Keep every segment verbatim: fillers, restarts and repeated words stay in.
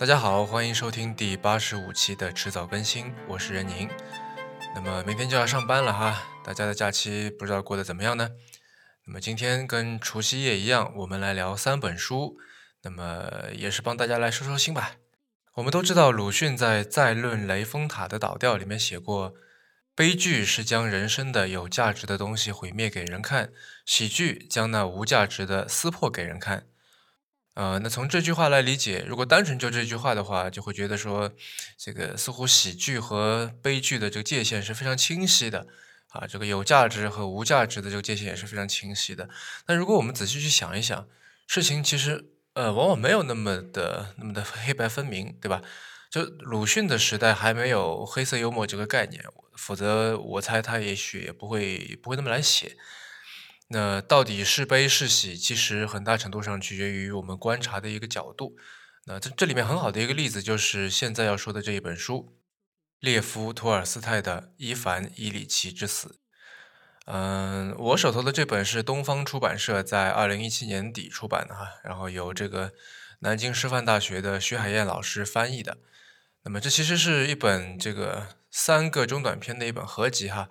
大家好，欢迎收听第八十五期的迟早更新，我是任宁。那么明天就要上班了哈，大家的假期不知道过得怎么样呢？那么今天跟除夕夜一样，我们来聊三本书，那么也是帮大家来收收心吧。我们都知道鲁迅在《再论雷峰塔的倒掉》里面写过，悲剧是将人生的有价值的东西毁灭给人看，喜剧将那无价值的撕破给人看。呃，那从这句话来理解，如果单纯就这句话的话，就会觉得说，这个似乎喜剧和悲剧的这个界限是非常清晰的啊，这个有价值和无价值的这个界限也是非常清晰的。但如果我们仔细去想一想，事情其实呃往往没有那么的那么的黑白分明，对吧？就鲁迅的时代还没有黑色幽默这个概念，否则我猜他也许也不会不会那么来写。那到底是悲是喜，其实很大程度上取决于我们观察的一个角度。那 这, 这里面很好的一个例子就是现在要说的这一本书，列夫·托尔斯泰的《伊凡·伊里奇之死》。嗯，我手头的这本是东方出版社在二零一七年底出版的哈，然后由这个南京师范大学的徐海燕老师翻译的。那么这其实是一本这个三个中短篇的一本合集哈。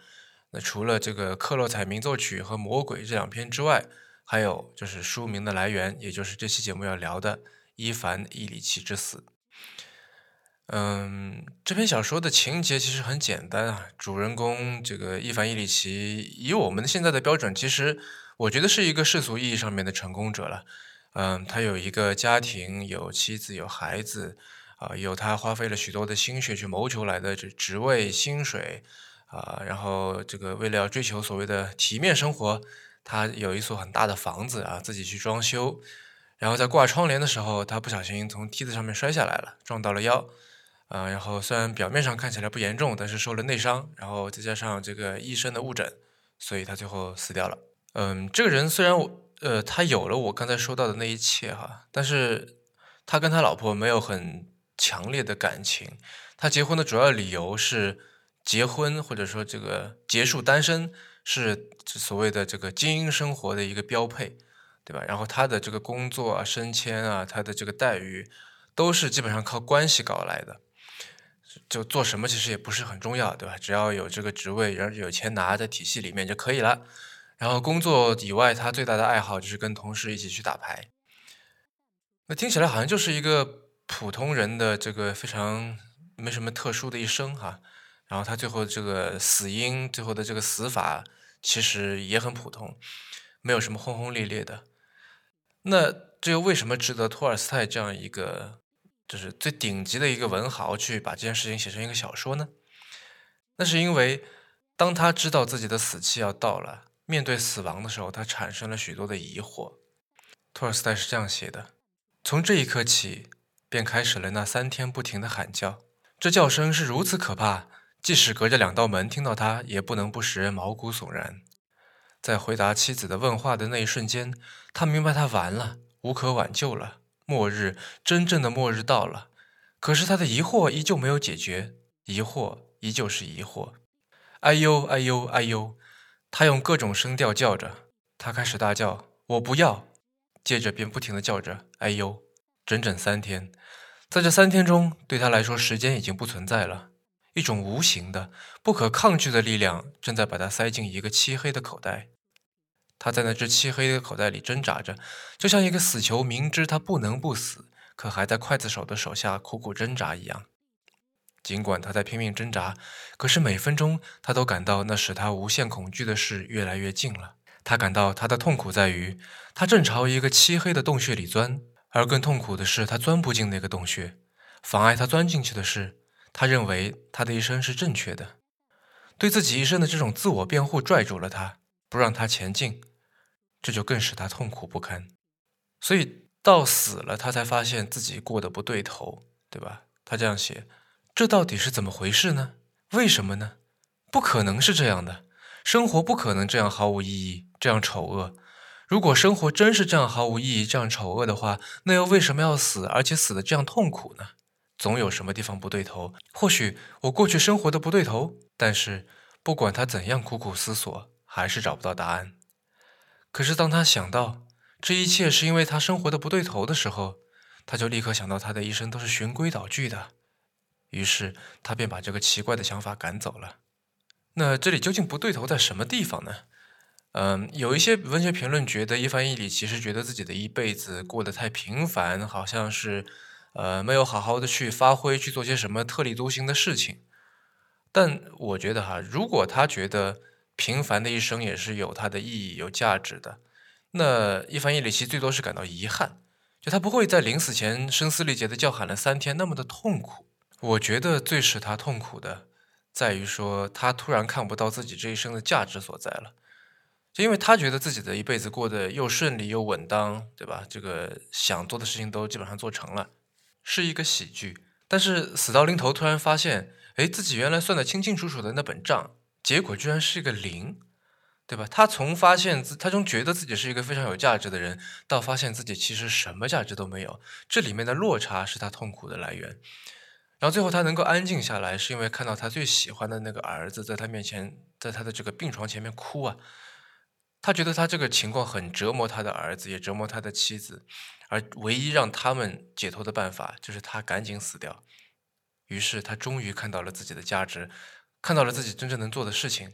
那除了这个克洛采民奏曲和魔鬼这两篇之外，还有就是书名的来源，也就是这期节目要聊的伊凡·伊里奇之死。嗯，这篇小说的情节其实很简单啊，主人公这个伊凡·伊里奇，以我们现在的标准，其实我觉得是一个世俗意义上面的成功者了。嗯，他有一个家庭，有妻子，有孩子啊、呃，有他花费了许多的心血去谋求来的这职位、薪水。啊，然后这个为了要追求所谓的体面生活，他有一所很大的房子啊，自己去装修。然后在挂窗帘的时候，他不小心从梯子上面摔下来了，撞到了腰。啊，然后虽然表面上看起来不严重，但是受了内伤，然后再加上这个医生的误诊，所以他最后死掉了。嗯，这个人虽然我呃他有了我刚才说到的那一切哈，但是他跟他老婆没有很强烈的感情。他结婚的主要理由是，结婚或者说这个结束单身是所谓的这个精英生活的一个标配，对吧？然后他的这个工作啊、升迁啊、他的这个待遇都是基本上靠关系搞来的，就做什么其实也不是很重要，对吧？只要有这个职位，然后有钱拿在体系里面就可以了。然后工作以外，他最大的爱好就是跟同事一起去打牌。那听起来好像就是一个普通人的这个非常没什么特殊的一生哈。然后他最后这个死因，最后的这个死法其实也很普通，没有什么轰轰烈烈的。那这又为什么值得托尔斯泰这样一个就是最顶级的一个文豪去把这件事情写成一个小说呢？那是因为当他知道自己的死期要到了，面对死亡的时候，他产生了许多的疑惑。托尔斯泰是这样写的：从这一刻起，便开始了那三天不停的喊叫，这叫声是如此可怕，即使隔着两道门听到他，也不能不使人毛骨悚然。在回答妻子的问话的那一瞬间，他明白他完了，无可挽救了，末日，真正的末日到了。可是他的疑惑依旧没有解决，疑惑依旧是疑惑。哎呦哎呦哎呦，他用各种声调叫着，他开始大叫，我不要，接着便不停地叫着哎呦，整整三天。在这三天中，对他来说时间已经不存在了。一种无形的、不可抗拒的力量正在把它塞进一个漆黑的口袋。他在那只漆黑的口袋里挣扎着，就像一个死囚明知他不能不死，可还在刽子手的手下苦苦挣扎一样。尽管他在拼命挣扎，可是每分钟他都感到那使他无限恐惧的事越来越近了。他感到他的痛苦在于，他正朝一个漆黑的洞穴里钻，而更痛苦的是他钻不进那个洞穴。妨碍他钻进去的是，他认为他的一生是正确的，对自己一生的这种自我辩护拽住了他，不让他前进，这就更使他痛苦不堪。所以到死了，他才发现自己过得不对头，对吧？他这样写，这到底是怎么回事呢？为什么呢？不可能是这样的，生活不可能这样毫无意义，这样丑恶。如果生活真是这样毫无意义，这样丑恶的话，那又为什么要死，而且死得这样痛苦呢？总有什么地方不对头，或许我过去生活的不对头，但是不管他怎样苦苦思索，还是找不到答案。可是当他想到这一切是因为他生活的不对头的时候，他就立刻想到他的一生都是循规蹈矩的，于是他便把这个奇怪的想法赶走了。那这里究竟不对头在什么地方呢？嗯，有一些文学评论觉得伊凡伊里奇是觉得自己的一辈子过得太平凡，好像是呃没有好好的去发挥，去做些什么特立独行的事情。但我觉得哈，如果他觉得平凡的一生也是有它的意义、有价值的，那伊凡伊里奇最多是感到遗憾，就他不会在临死前声嘶力竭的叫喊了三天那么的痛苦。我觉得最使他痛苦的在于说他突然看不到自己这一生的价值所在了，就因为他觉得自己的一辈子过得又顺利又稳当，对吧？这个想做的事情都基本上做成了，是一个喜剧。但是死到临头突然发现，哎，自己原来算得清清楚楚的那本账，结果居然是一个零，对吧？他从发现他从觉得自己是一个非常有价值的人，到发现自己其实什么价值都没有，这里面的落差是他痛苦的来源。然后最后他能够安静下来，是因为看到他最喜欢的那个儿子在他面前，在他的这个病床前面哭啊。他觉得他这个情况很折磨他的儿子，也折磨他的妻子，而唯一让他们解脱的办法就是他赶紧死掉。于是他终于看到了自己的价值，看到了自己真正能做的事情。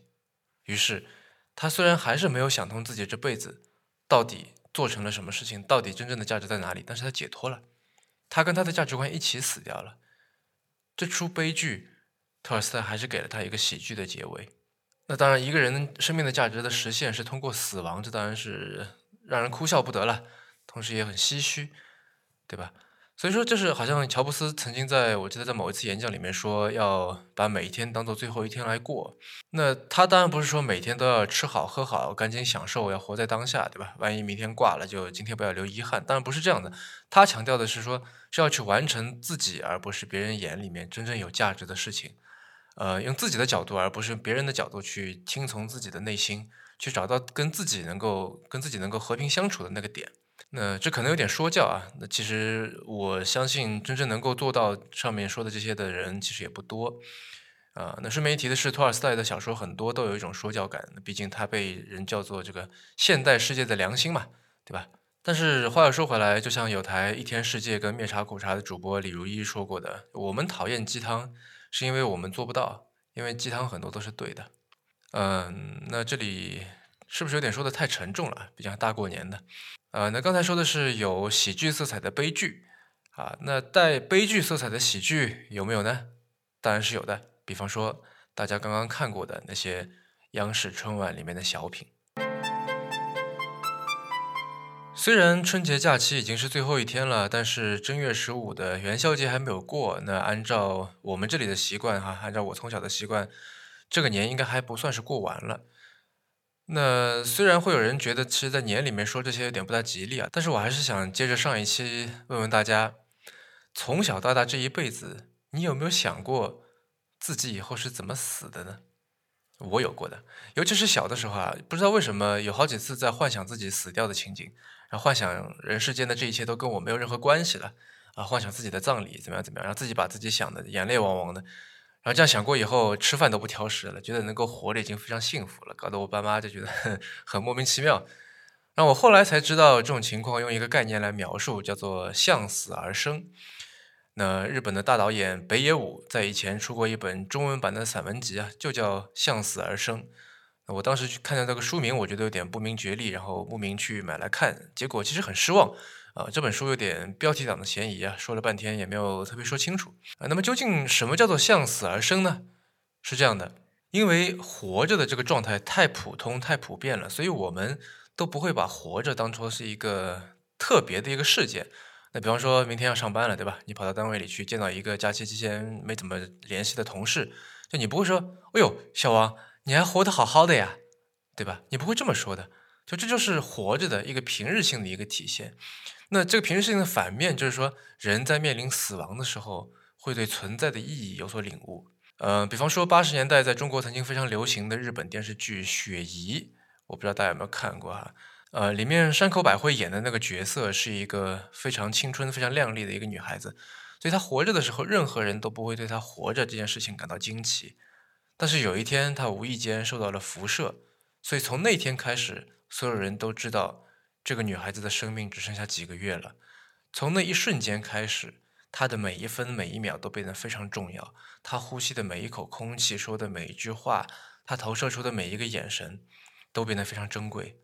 于是他虽然还是没有想通自己这辈子到底做成了什么事情，到底真正的价值在哪里，但是他解脱了，他跟他的价值观一起死掉了。这出悲剧，托尔斯泰还是给了他一个喜剧的结尾。那当然，一个人生命的价值的实现是通过死亡，这当然是让人哭笑不得了，同时也很唏嘘，对吧？所以说，这是好像乔布斯曾经在我记得在某一次演讲里面说，要把每一天当做最后一天来过。那他当然不是说每天都要吃好喝好，赶紧享受，要活在当下，对吧？万一明天挂了，就今天不要留遗憾。当然不是这样的，他强调的是说是要去完成自己，而不是别人眼里面真正有价值的事情。呃，用自己的角度，而不是别人的角度，去听从自己的内心，去找到跟自己能够跟自己能够和平相处的那个点。那这可能有点说教啊，那其实我相信真正能够做到上面说的这些的人其实也不多啊、呃。那顺便一提的是，托尔斯泰的小说很多都有一种说教感，毕竟他被人叫做这个现代世界的良心嘛，对吧？但是话又说回来，就像有台一天世界跟灭茶苦茶的主播李如一说过的，我们讨厌鸡汤是因为我们做不到，因为鸡汤很多都是对的。嗯，那这里是不是有点说的太沉重了？比较大过年的。呃，那刚才说的是有喜剧色彩的悲剧啊，那带悲剧色彩的喜剧有没有呢？当然是有的，比方说大家刚刚看过的那些央视春晚里面的小品。虽然春节假期已经是最后一天了，但是正月十五的元宵节还没有过。那按照我们这里的习惯哈，按照我从小的习惯，这个年应该还不算是过完了。那虽然会有人觉得其实在年里面说这些有点不太吉利啊，但是我还是想接着上一期问问大家，从小到大这一辈子，你有没有想过自己以后是怎么死的呢？我有过的，尤其是小的时候啊，不知道为什么有好几次在幻想自己死掉的情景，然后幻想人世间的这一切都跟我没有任何关系了啊，幻想自己的葬礼怎么样怎么样，然后自己把自己想的眼泪汪汪的，然后这样想过以后吃饭都不挑食了，觉得能够活着已经非常幸福了，搞得我爸妈就觉得 很, 很莫名其妙。然后我后来才知道这种情况用一个概念来描述，叫做向死而生。那日本的大导演北野武在以前出过一本中文版的散文集啊，就叫《向死而生》。我当时去看到这个书名，我觉得有点不明觉厉，然后慕名去买来看，结果其实很失望啊、呃。这本书有点标题党的嫌疑啊，说了半天也没有特别说清楚啊。那么究竟什么叫做向死而生呢？是这样的，因为活着的这个状态太普通、太普遍了，所以我们都不会把活着当作是一个特别的一个事件。那比方说明天要上班了，对吧？你跑到单位里去见到一个假期期间没怎么联系的同事，就你不会说哎呦小王你还活得好好的呀，对吧？你不会这么说的。就这就是活着的一个平日性的一个体现。那这个平日性的反面就是说，人在面临死亡的时候会对存在的意义有所领悟。呃，比方说八十年代在中国曾经非常流行的日本电视剧《雪姨》，我不知道大家有没有看过哈、啊。呃，里面山口百惠演的那个角色是一个非常青春、非常靓丽的一个女孩子，所以她活着的时候，任何人都不会对她活着这件事情感到惊奇。但是有一天，她无意间受到了辐射，所以从那天开始，所有人都知道这个女孩子的生命只剩下几个月了。从那一瞬间开始，他的每一分每一秒都变得非常重要，他呼吸的每一口空气，说的每一句话，他投射出的每一个眼神都变得非常珍贵，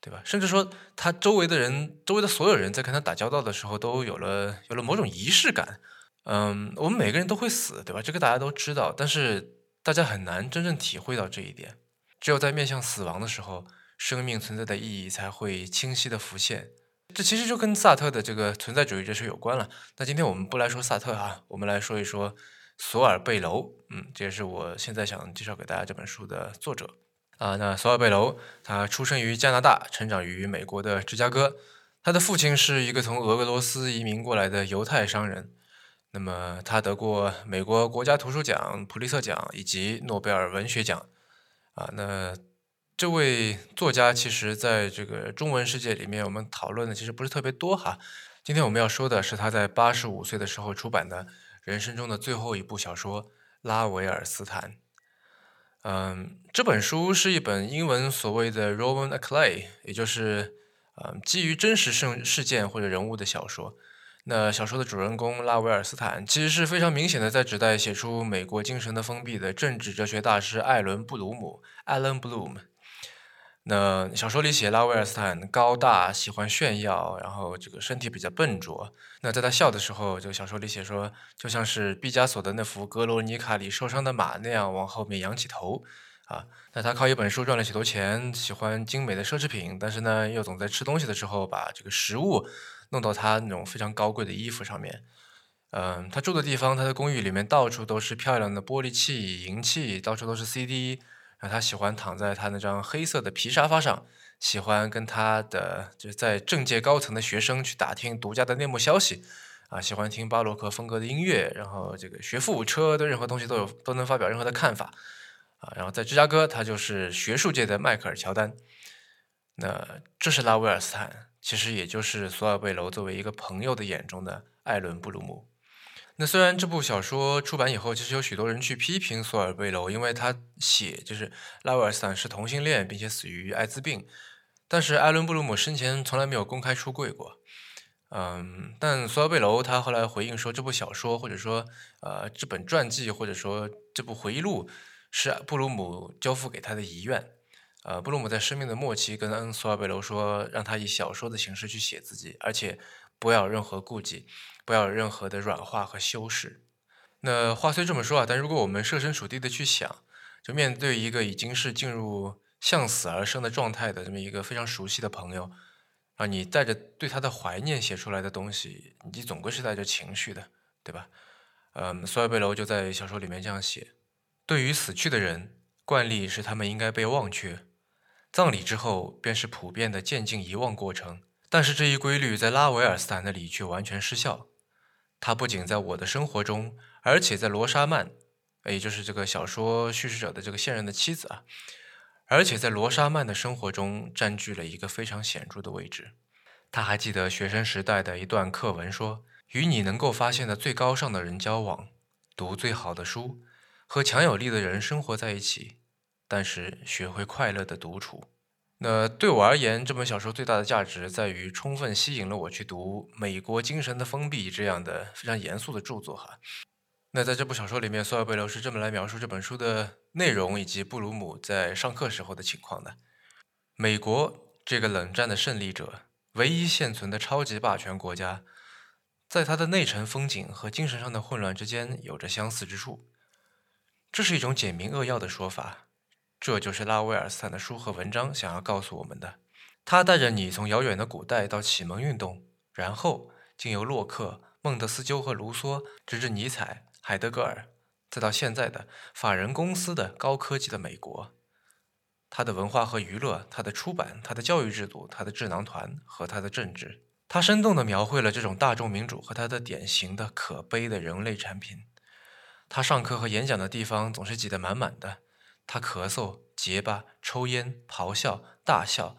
对吧？甚至说他周围的人，周围的所有人在跟他打交道的时候都有了有了某种仪式感。嗯，我们每个人都会死，对吧？这个大家都知道，但是大家很难真正体会到这一点。只有在面向死亡的时候，生命存在的意义才会清晰的浮现。这其实就跟萨特的这个存在主义哲学有关了。那今天我们不来说萨特啊，我们来说一说索尔贝楼。嗯，这也是我现在想介绍给大家这本书的作者啊。那索尔贝楼他出生于加拿大，成长于美国的芝加哥。他的父亲是一个从俄罗斯移民过来的犹太商人。那么他得过美国国家图书奖、普利策奖以及诺贝尔文学奖啊。那这位作家其实在这个中文世界里面我们讨论的其实不是特别多哈。今天我们要说的是他在八十五岁的时候出版的人生中的最后一部小说《拉维尔斯坦》。嗯，这本书是一本英文所谓的 Roman à clef， 也就是、嗯、基于真实事件或者人物的小说。那小说的主人公拉维尔斯坦其实是非常明显的在指代写出美国精神的封闭的政治哲学大师艾伦·布鲁姆 （Alan Bloom）。那小说里写拉维尔斯坦高大，喜欢炫耀，然后这个身体比较笨拙。那在他笑的时候，这个小说里写说，就像是毕加索的那幅《格罗尼卡》里受伤的马那样往后面仰起头啊。那他靠一本书赚了许多钱，喜欢精美的奢侈品，但是呢，又总在吃东西的时候把这个食物弄到他那种非常高贵的衣服上面。嗯，他住的地方，他的公寓里面到处都是漂亮的玻璃器、银器，到处都是 C D。然后他喜欢躺在他那张黑色的皮沙发上，喜欢跟他的就是在政界高层的学生去打听独家的内幕消息啊，喜欢听巴洛克风格的音乐，然后这个学富五车，对任何东西都有都能发表任何的看法啊。然后在芝加哥，他就是学术界的迈克尔乔丹。那这是拉维尔斯坦。其实也就是索尔贝楼作为一个朋友的眼中的艾伦·布鲁姆。那虽然这部小说出版以后，其实有许多人去批评索尔贝楼，因为他写就是拉维尔斯坦是同性恋，并且死于艾滋病。但是艾伦·布鲁姆生前从来没有公开出柜过。嗯，但索尔贝楼他后来回应说，这部小说或者说呃这本传记或者说这部回忆录是布鲁姆交付给他的遗愿。呃，布鲁姆在生命的末期跟恩索尔贝楼说，让他以小说的形式去写自己，而且不要有任何顾忌，不要有任何的软化和修饰。那话虽这么说啊，但如果我们设身处地的去想，就面对一个已经是进入向死而生的状态的这么一个非常熟悉的朋友，啊，你带着对他的怀念写出来的东西，你总归是带着情绪的，对吧？嗯，索尔贝楼就在小说里面这样写：对于死去的人，惯例是他们应该被忘却。葬礼之后便是普遍的渐进遗忘过程，但是这一规律在拉维尔斯坦那里却完全失效。它不仅在我的生活中，而且在罗莎曼，也就是这个小说叙事者的这个现任的妻子啊，而且在罗莎曼的生活中占据了一个非常显著的位置。他还记得学生时代的一段课文说：与你能够发现的最高尚的人交往，读最好的书，和强有力的人生活在一起。但是学会快乐的独处。那对我而言，这本小说最大的价值在于充分吸引了我去读《美国精神的封闭》这样的非常严肃的著作哈。那在这部小说里面，索尔贝楼是这么来描述这本书的内容以及布鲁姆在上课时候的情况的：美国这个冷战的胜利者，唯一现存的超级霸权国家，在它的内沉风景和精神上的混乱之间有着相似之处。这是一种简明扼要的说法。这就是拉维尔斯坦的书和文章想要告诉我们的。他带着你从遥远的古代到启蒙运动，然后经由洛克、孟德斯鸠和卢梭，直至尼采、海德格尔，再到现在的法人公司的高科技的美国。他的文化和娱乐，他的出版，他的教育制度，他的智囊团和他的政治。他生动地描绘了这种大众民主和他的典型的可悲的人类产品。他上课和演讲的地方总是挤得满满的。他咳嗽、结巴、抽烟、咆哮、大笑。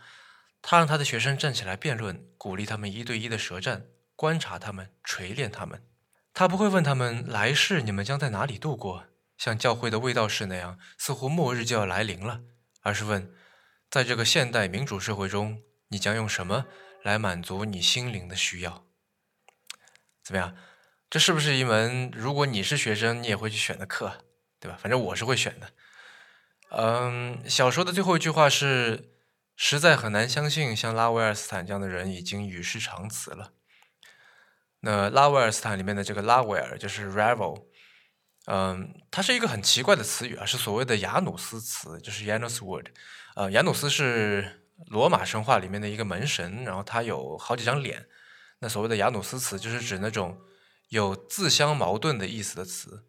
他让他的学生站起来辩论，鼓励他们一对一的舌战，观察他们，锤炼他们。他不会问他们来世你们将在哪里度过，像教会的卫道士那样，似乎末日就要来临了，而是问，在这个现代民主社会中，你将用什么来满足你心灵的需要？怎么样？这是不是一门如果你是学生你也会去选的课，对吧？反正我是会选的。嗯，小说的最后一句话是，实在很难相信像拉威尔斯坦这样的人已经与世长辞了。那拉威尔斯坦里面的这个拉威尔就是 Ravel， 嗯，它是一个很奇怪的词语啊，是所谓的雅努斯词，就是 Janus Word。呃，雅努斯是罗马神话里面的一个门神，然后他有好几张脸。那所谓的雅努斯词就是指那种有自相矛盾的意思的词，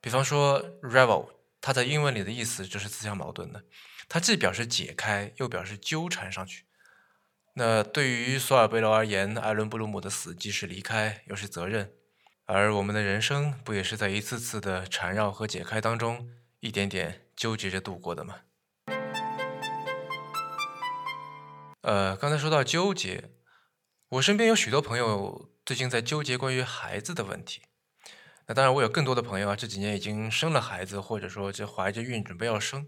比方说 Ravel， 它在英文里的意思就是自相矛盾的，它既表示解开又表示纠缠上去。那对于索尔贝楼而言，艾伦布鲁姆的死既是离开又是责任，而我们的人生不也是在一次次的缠绕和解开当中一点点纠结着度过的吗？呃，刚才说到纠结，我身边有许多朋友最近在纠结关于孩子的问题。那当然我有更多的朋友啊，这几年已经生了孩子，或者说这怀着孕准备要生。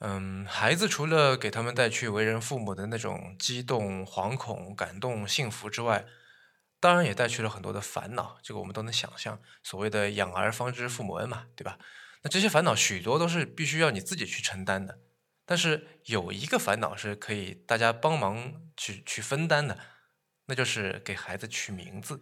嗯，孩子除了给他们带去为人父母的那种激动、惶恐、感动、幸福之外，当然也带去了很多的烦恼，这个我们都能想象，所谓的养儿方知父母恩嘛，对吧？那这些烦恼许多都是必须要你自己去承担的，但是有一个烦恼是可以大家帮忙去去分担的，那就是给孩子取名字。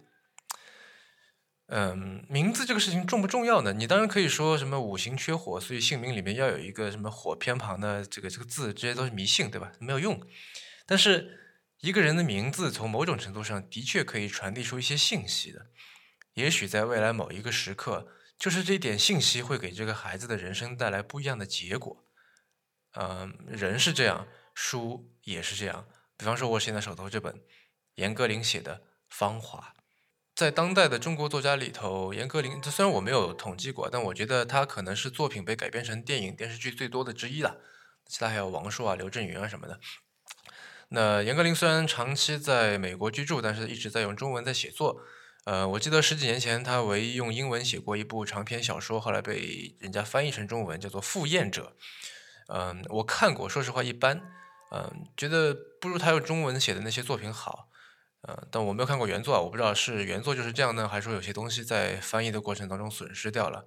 嗯，名字这个事情重不重要呢？你当然可以说什么五行缺火，所以姓名里面要有一个什么火偏旁的这个这个字，这些都是迷信，对吧？没有用。但是一个人的名字从某种程度上的确可以传递出一些信息的，也许在未来某一个时刻，就是这一点信息会给这个孩子的人生带来不一样的结果。嗯，人是这样，书也是这样。比方说我现在手头这本严歌苓写的《芳华》，在当代的中国作家里头，严歌苓虽然我没有统计过，但我觉得他可能是作品被改编成电影电视剧最多的之一了，其他还有王朔啊、刘震云啊什么的。那严歌苓虽然长期在美国居住，但是一直在用中文在写作。呃，我记得十几年前他唯一用英文写过一部长篇小说，后来被人家翻译成中文叫做《赴宴者》。嗯、呃，我看过，说实话一般，嗯、呃，觉得不如他用中文写的那些作品好。呃，但我没有看过原作啊，我不知道是原作就是这样呢，还是说有些东西在翻译的过程当中损失掉了。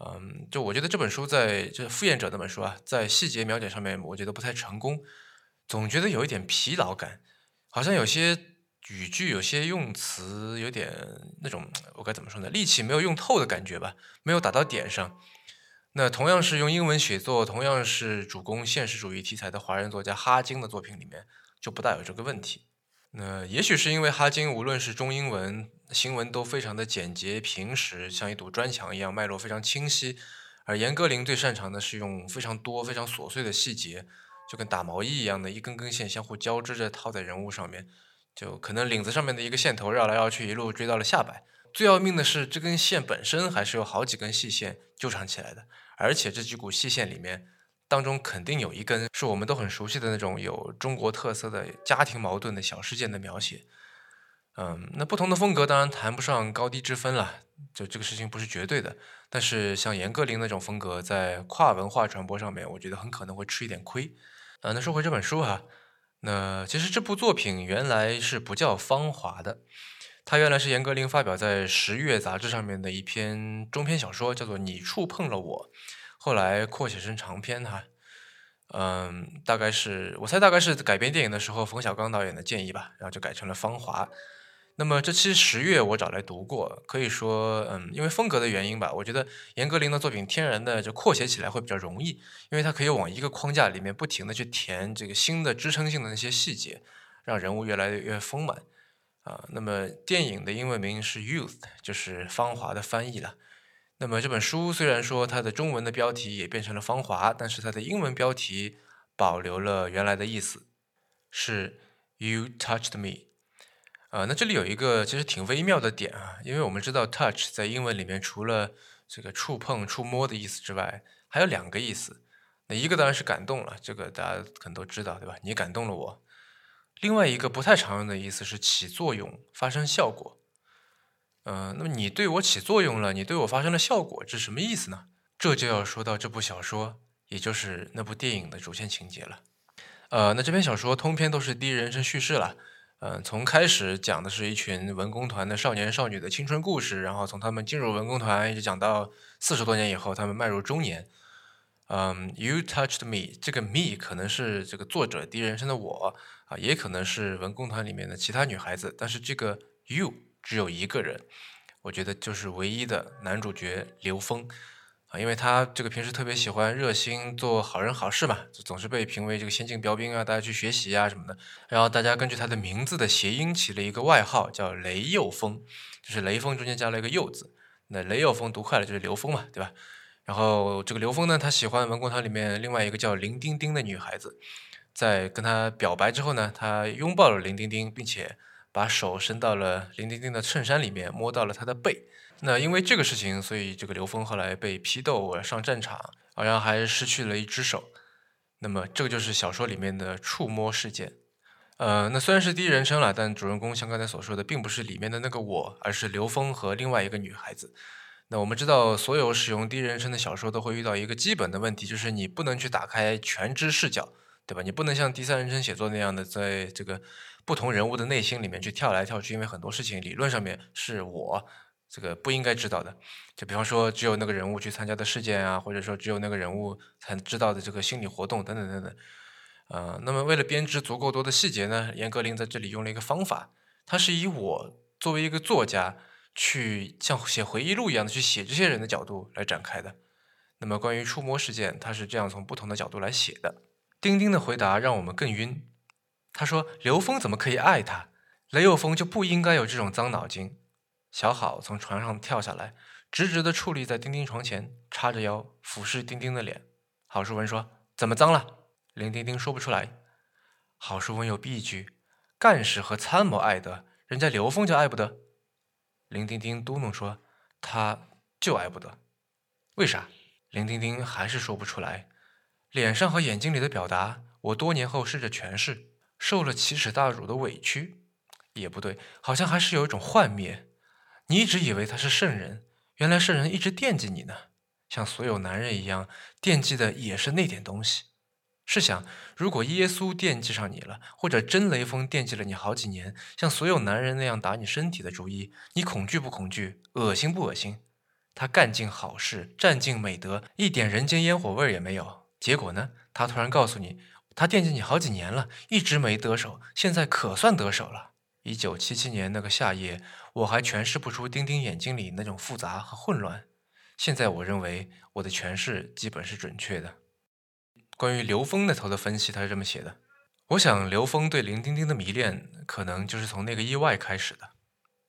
嗯，就我觉得这本书在这《赴宴者》那本书啊，在细节描写上面我觉得不太成功，总觉得有一点疲劳感，好像有些语句、有些用词有点那种我该怎么说呢，力气没有用透的感觉吧，没有打到点上。那同样是用英文写作，同样是主攻现实主义题材的华人作家哈金的作品里面就不大有这个问题。那也许是因为哈金无论是中英文行文都非常的简洁平实，像一堵砖墙一样，脉络非常清晰，而严歌苓最擅长的是用非常多非常琐碎的细节，就跟打毛衣一样的一根根线相互交织着套在人物上面，就可能领子上面的一个线头绕来绕去，一路追到了下摆。最要命的是这根线本身还是有好几根细线纠缠起来的，而且这几股细线里面当中肯定有一根是我们都很熟悉的那种有中国特色的家庭矛盾的小事件的描写。嗯，那不同的风格当然谈不上高低之分了，就这个事情不是绝对的，但是像严歌苓那种风格在跨文化传播上面我觉得很可能会吃一点亏。啊，那说回这本书哈，那其实这部作品原来是不叫《芳华》的，它原来是严歌苓发表在《十月》杂志上面的一篇中篇小说，叫做《你触碰了我》，后来扩写成长篇哈。嗯，大概是我猜大概是改编电影的时候冯小刚导演的建议吧，然后就改成了《芳华》。那么这期《十月》我找来读过，可以说嗯，因为风格的原因吧，我觉得严歌苓的作品天然的就扩写起来会比较容易，因为它可以往一个框架里面不停的去填这个新的支撑性的那些细节，让人物越来越丰满啊。那么电影的英文名是《Youth》，就是《芳华》的翻译了。那么这本书虽然说它的中文的标题也变成了《芳华》，但是它的英文标题保留了原来的意思，是 You touched me。 呃，那这里有一个其实挺微妙的点啊，因为我们知道 touch 在英文里面除了这个触碰触摸的意思之外还有两个意思。那一个当然是感动了，这个大家可能都知道，对吧？你感动了我。另外一个不太常用的意思是起作用发生效果。呃，那么你对我起作用了，你对我发生了效果，这什么意思呢？这就要说到这部小说，也就是那部电影的主线情节了。呃，那这篇小说通篇都是第一人称叙事了，嗯、呃，从开始讲的是一群文工团的少年少女的青春故事，然后从他们进入文工团一直讲到四十多年以后，他们迈入中年。嗯 ，You touched me， 这个 me 可能是这个作者第一人称的我啊，也可能是文工团里面的其他女孩子，但是这个 you 只有一个人，我觉得就是唯一的男主角刘峰啊，因为他这个平时特别喜欢热心做好人好事嘛，就总是被评为这个先进标兵啊，大家去学习啊什么的。然后大家根据他的名字的谐音起了一个外号叫雷右峰，就是雷锋中间加了一个右字，那雷右峰读快了就是刘峰嘛，对吧？然后这个刘峰呢，他喜欢文工团里面另外一个叫林丁丁的女孩子，在跟他表白之后呢，他拥抱了林丁丁，并且把手伸到了林丁丁的衬衫里面，摸到了她的背。那因为这个事情，所以这个刘峰后来被批斗上战场，然后还失去了一只手。那么这个就是小说里面的触摸事件。呃，那虽然是第一人称了，但主人公像刚才所说的，并不是里面的那个我，而是刘峰和另外一个女孩子。那我们知道，所有使用第一人称的小说都会遇到一个基本的问题，就是你不能去打开全知视角，对吧？你不能像第三人称写作那样的，在这个不同人物的内心里面去跳来跳去，因为很多事情理论上面是我这个不应该知道的，就比方说只有那个人物去参加的事件啊，或者说只有那个人物才知道的这个心理活动等等等等。呃，那么为了编织足够多的细节呢，严歌苓在这里用了一个方法，他是以我作为一个作家，去像写回忆录一样的去写这些人的角度来展开的。那么关于触摸事件，他是这样从不同的角度来写的。丁丁的回答让我们更晕，他说刘峰怎么可以爱他，雷有峰就不应该有这种脏脑筋。小好从床上跳下来，直直的矗立在丁丁床前，叉着腰俯视丁丁的脸。郝淑文说怎么脏了，林丁丁说不出来。郝淑文有避句，干事和参谋爱得，人家刘峰就爱不得。林丁丁嘟哝说他就爱不得。为啥？林丁丁还是说不出来。脸上和眼睛里的表达，我多年后试着诠释，受了奇耻大辱的委屈也不对，好像还是有一种幻灭。你一直以为他是圣人，原来圣人一直惦记你呢，像所有男人一样，惦记的也是那点东西。试想，如果耶稣惦记上你了，或者真雷锋惦记了你好几年，像所有男人那样打你身体的主意，你恐惧不恐惧，恶心不恶心？他干尽好事，占尽美德，一点人间烟火味也没有。结果呢，他突然告诉你，他惦记你好几年了，一直没得手，现在可算得手了。一九七七年那个夏夜，我还诠释不出丁丁眼睛里那种复杂和混乱。现在我认为我的诠释基本是准确的。关于刘峰那头的分析，他是这么写的：我想刘峰对林丁丁的迷恋，可能就是从那个意外开始的。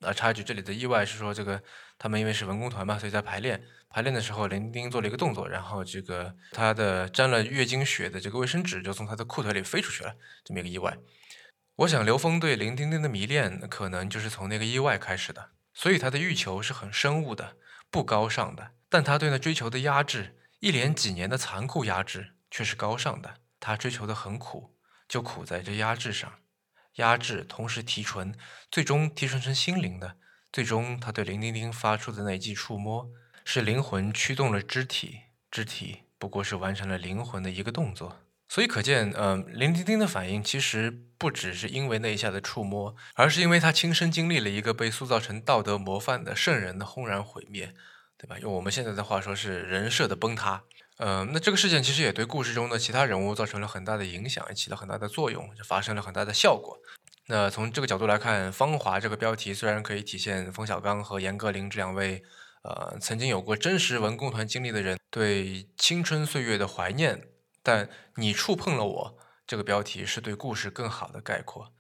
啊，插一句，这里的意外是说，这个他们因为是文工团嘛，所以在排练排练的时候，林丁丁做了一个动作，然后这个他的沾了月经血的这个卫生纸就从他的裤腿里飞出去了，这么一个意外。我想刘峰对林丁丁的迷恋，可能就是从那个意外开始的，所以他的欲求是很生物的，不高尚的，但他对那追求的压制，一连几年的残酷压制，却是高尚的。他追求的很苦，就苦在这压制上，压制同时提纯，最终提纯成心灵的。最终他对林丁丁发出的那一记触摸，是灵魂驱动了肢体，肢体不过是完成了灵魂的一个动作。所以可见，呃，林丁丁的反应其实不只是因为那一下的触摸，而是因为他亲身经历了一个被塑造成道德模范的圣人的轰然毁灭，对吧？用我们现在的话说，是人设的崩塌。嗯、呃，那这个事件其实也对故事中的其他人物造成了很大的影响，也起了很大的作用，就发生了很大的效果。那从这个角度来看，芳华这个标题虽然可以体现冯小刚和严歌苓这两位呃曾经有过真实文工团经历的人对青春岁月的怀念，但你触碰了我这个标题是对故事更好的概括。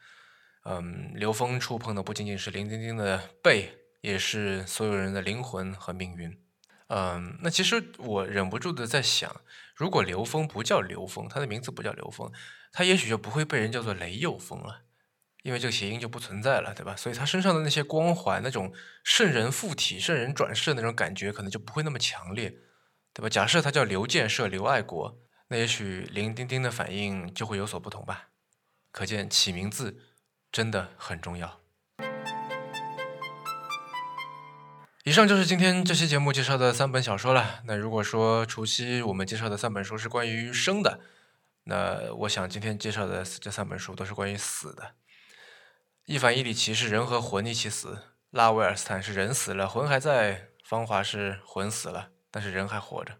嗯，刘峰触碰的不仅仅是林丁丁的背，也是所有人的灵魂和命运。嗯，那其实我忍不住的在想，如果刘峰不叫刘峰，他的名字不叫刘峰，他也许就不会被人叫做雷右峰了，因为这个谐音就不存在了，对吧？所以他身上的那些光环，那种圣人附体、圣人转世的那种感觉，可能就不会那么强烈，对吧？假设他叫刘建设、刘爱国，那也许林丁丁的反应就会有所不同吧。可见起名字真的很重要。以上就是今天这期节目介绍的三本小说了。那如果说除夕我们介绍的三本书是关于生的，那我想今天介绍的这三本书都是关于死的。一反伊里奇是人和魂一起死，拉维尔斯坦是人死了魂还在，芳华是魂死了但是人还活着。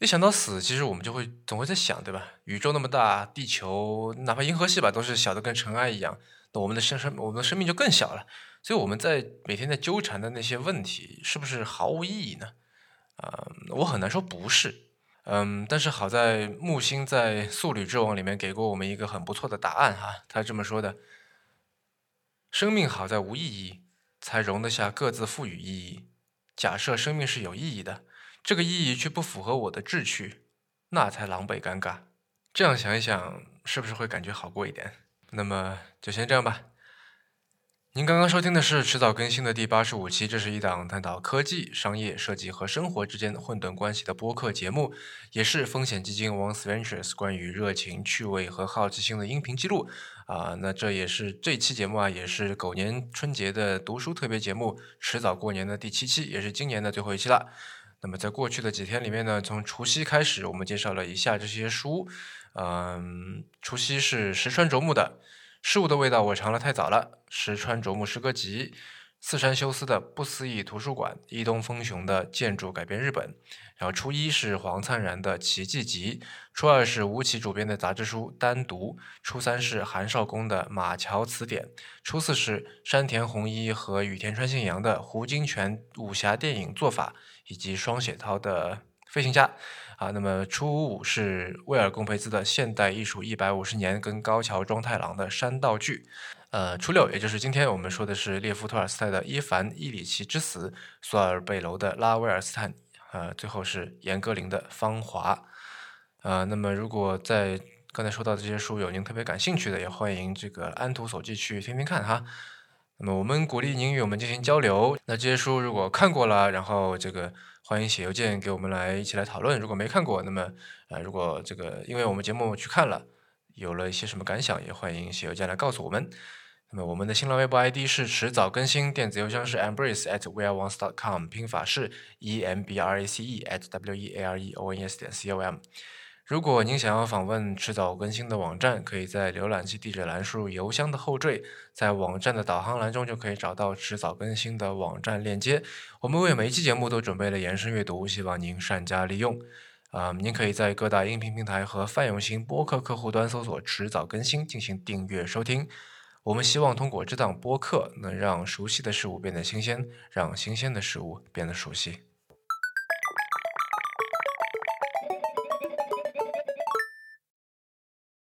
一想到死，其实我们就会总会在想，对吧？宇宙那么大，地球哪怕银河系吧，都是小的跟尘埃一样，那我们的生生我们的生命就更小了。所以我们在每天在纠缠的那些问题，是不是毫无意义呢？啊、呃，我很难说不是。嗯，但是好在木星在《素履之王》里面给过我们一个很不错的答案哈、啊，他这么说的：生命好在无意义，才容得下各自赋予意义。假设生命是有意义的，这个意义却不符合我的志趣，那才狼狈尴尬。这样想一想，是不是会感觉好过一点？那么就先这样吧。您刚刚收听的是迟早更新的第八十五期，这是一档探讨科技、商业、设计和生活之间混沌关系的播客节目，也是风险基金 Once Ventures 关于热情、趣味和好奇心的音频记录啊、呃。那这也是这期节目啊，也是狗年春节的读书特别节目，迟早过年的第七期，也是今年的最后一期了。那么在过去的几天里面呢，从除夕开始，我们介绍了以下这些书。嗯，除夕是石川啄木的《事物的味道我尝了太早了》，石川啄木诗歌集，四山修斯的《不思议图书馆》，伊东丰雄的《建筑改变日本》。然后初一是黄灿然的《奇迹集》，初二是吴奇主编的杂志书《单独》，初三是韩少功的《马桥词典》，初四是山田弘一和羽田川信洋的《胡金铨武侠电影做法》，以及双雪涛的《飞行家》。啊，那么初五是威尔贡培兹的《现代艺术一百五十年》跟高桥庄太郎的《山道具》。呃，初六也就是今天我们说的是列夫·托尔斯泰的《伊凡·伊里奇之死》，索尔贝楼的《拉威尔斯坦》，呃，最后是严歌苓的《芳华》。呃，那么如果在刚才说到的这些书有您特别感兴趣的，也欢迎这个安图索骥去听听看哈。那么我们鼓励您与我们进行交流。那这些书如果看过了，然后这个欢迎写邮件给我们来一起来讨论。如果没看过，那么呃，如果这个因为我们节目去看了，有了一些什么感想，也欢迎写邮件来告诉我们。那么我们的新浪微博 I D 是迟早更新，电子邮箱是 embrace at weareones dot com， 拼法是 e m b r a c e at w e a r e o n e s dot com。如果您想要访问迟早更新的网站，可以在浏览器地址栏输入邮箱的后缀，在网站的导航栏中就可以找到迟早更新的网站链接。我们为每一期节目都准备了延伸阅读，希望您善加利用。啊、嗯，您可以在各大音频平台和泛用型播客客户端搜索迟早更新进行订阅收听。我们希望通过这档播客能让熟悉的事物变得新鲜，让新鲜的事物变得熟悉。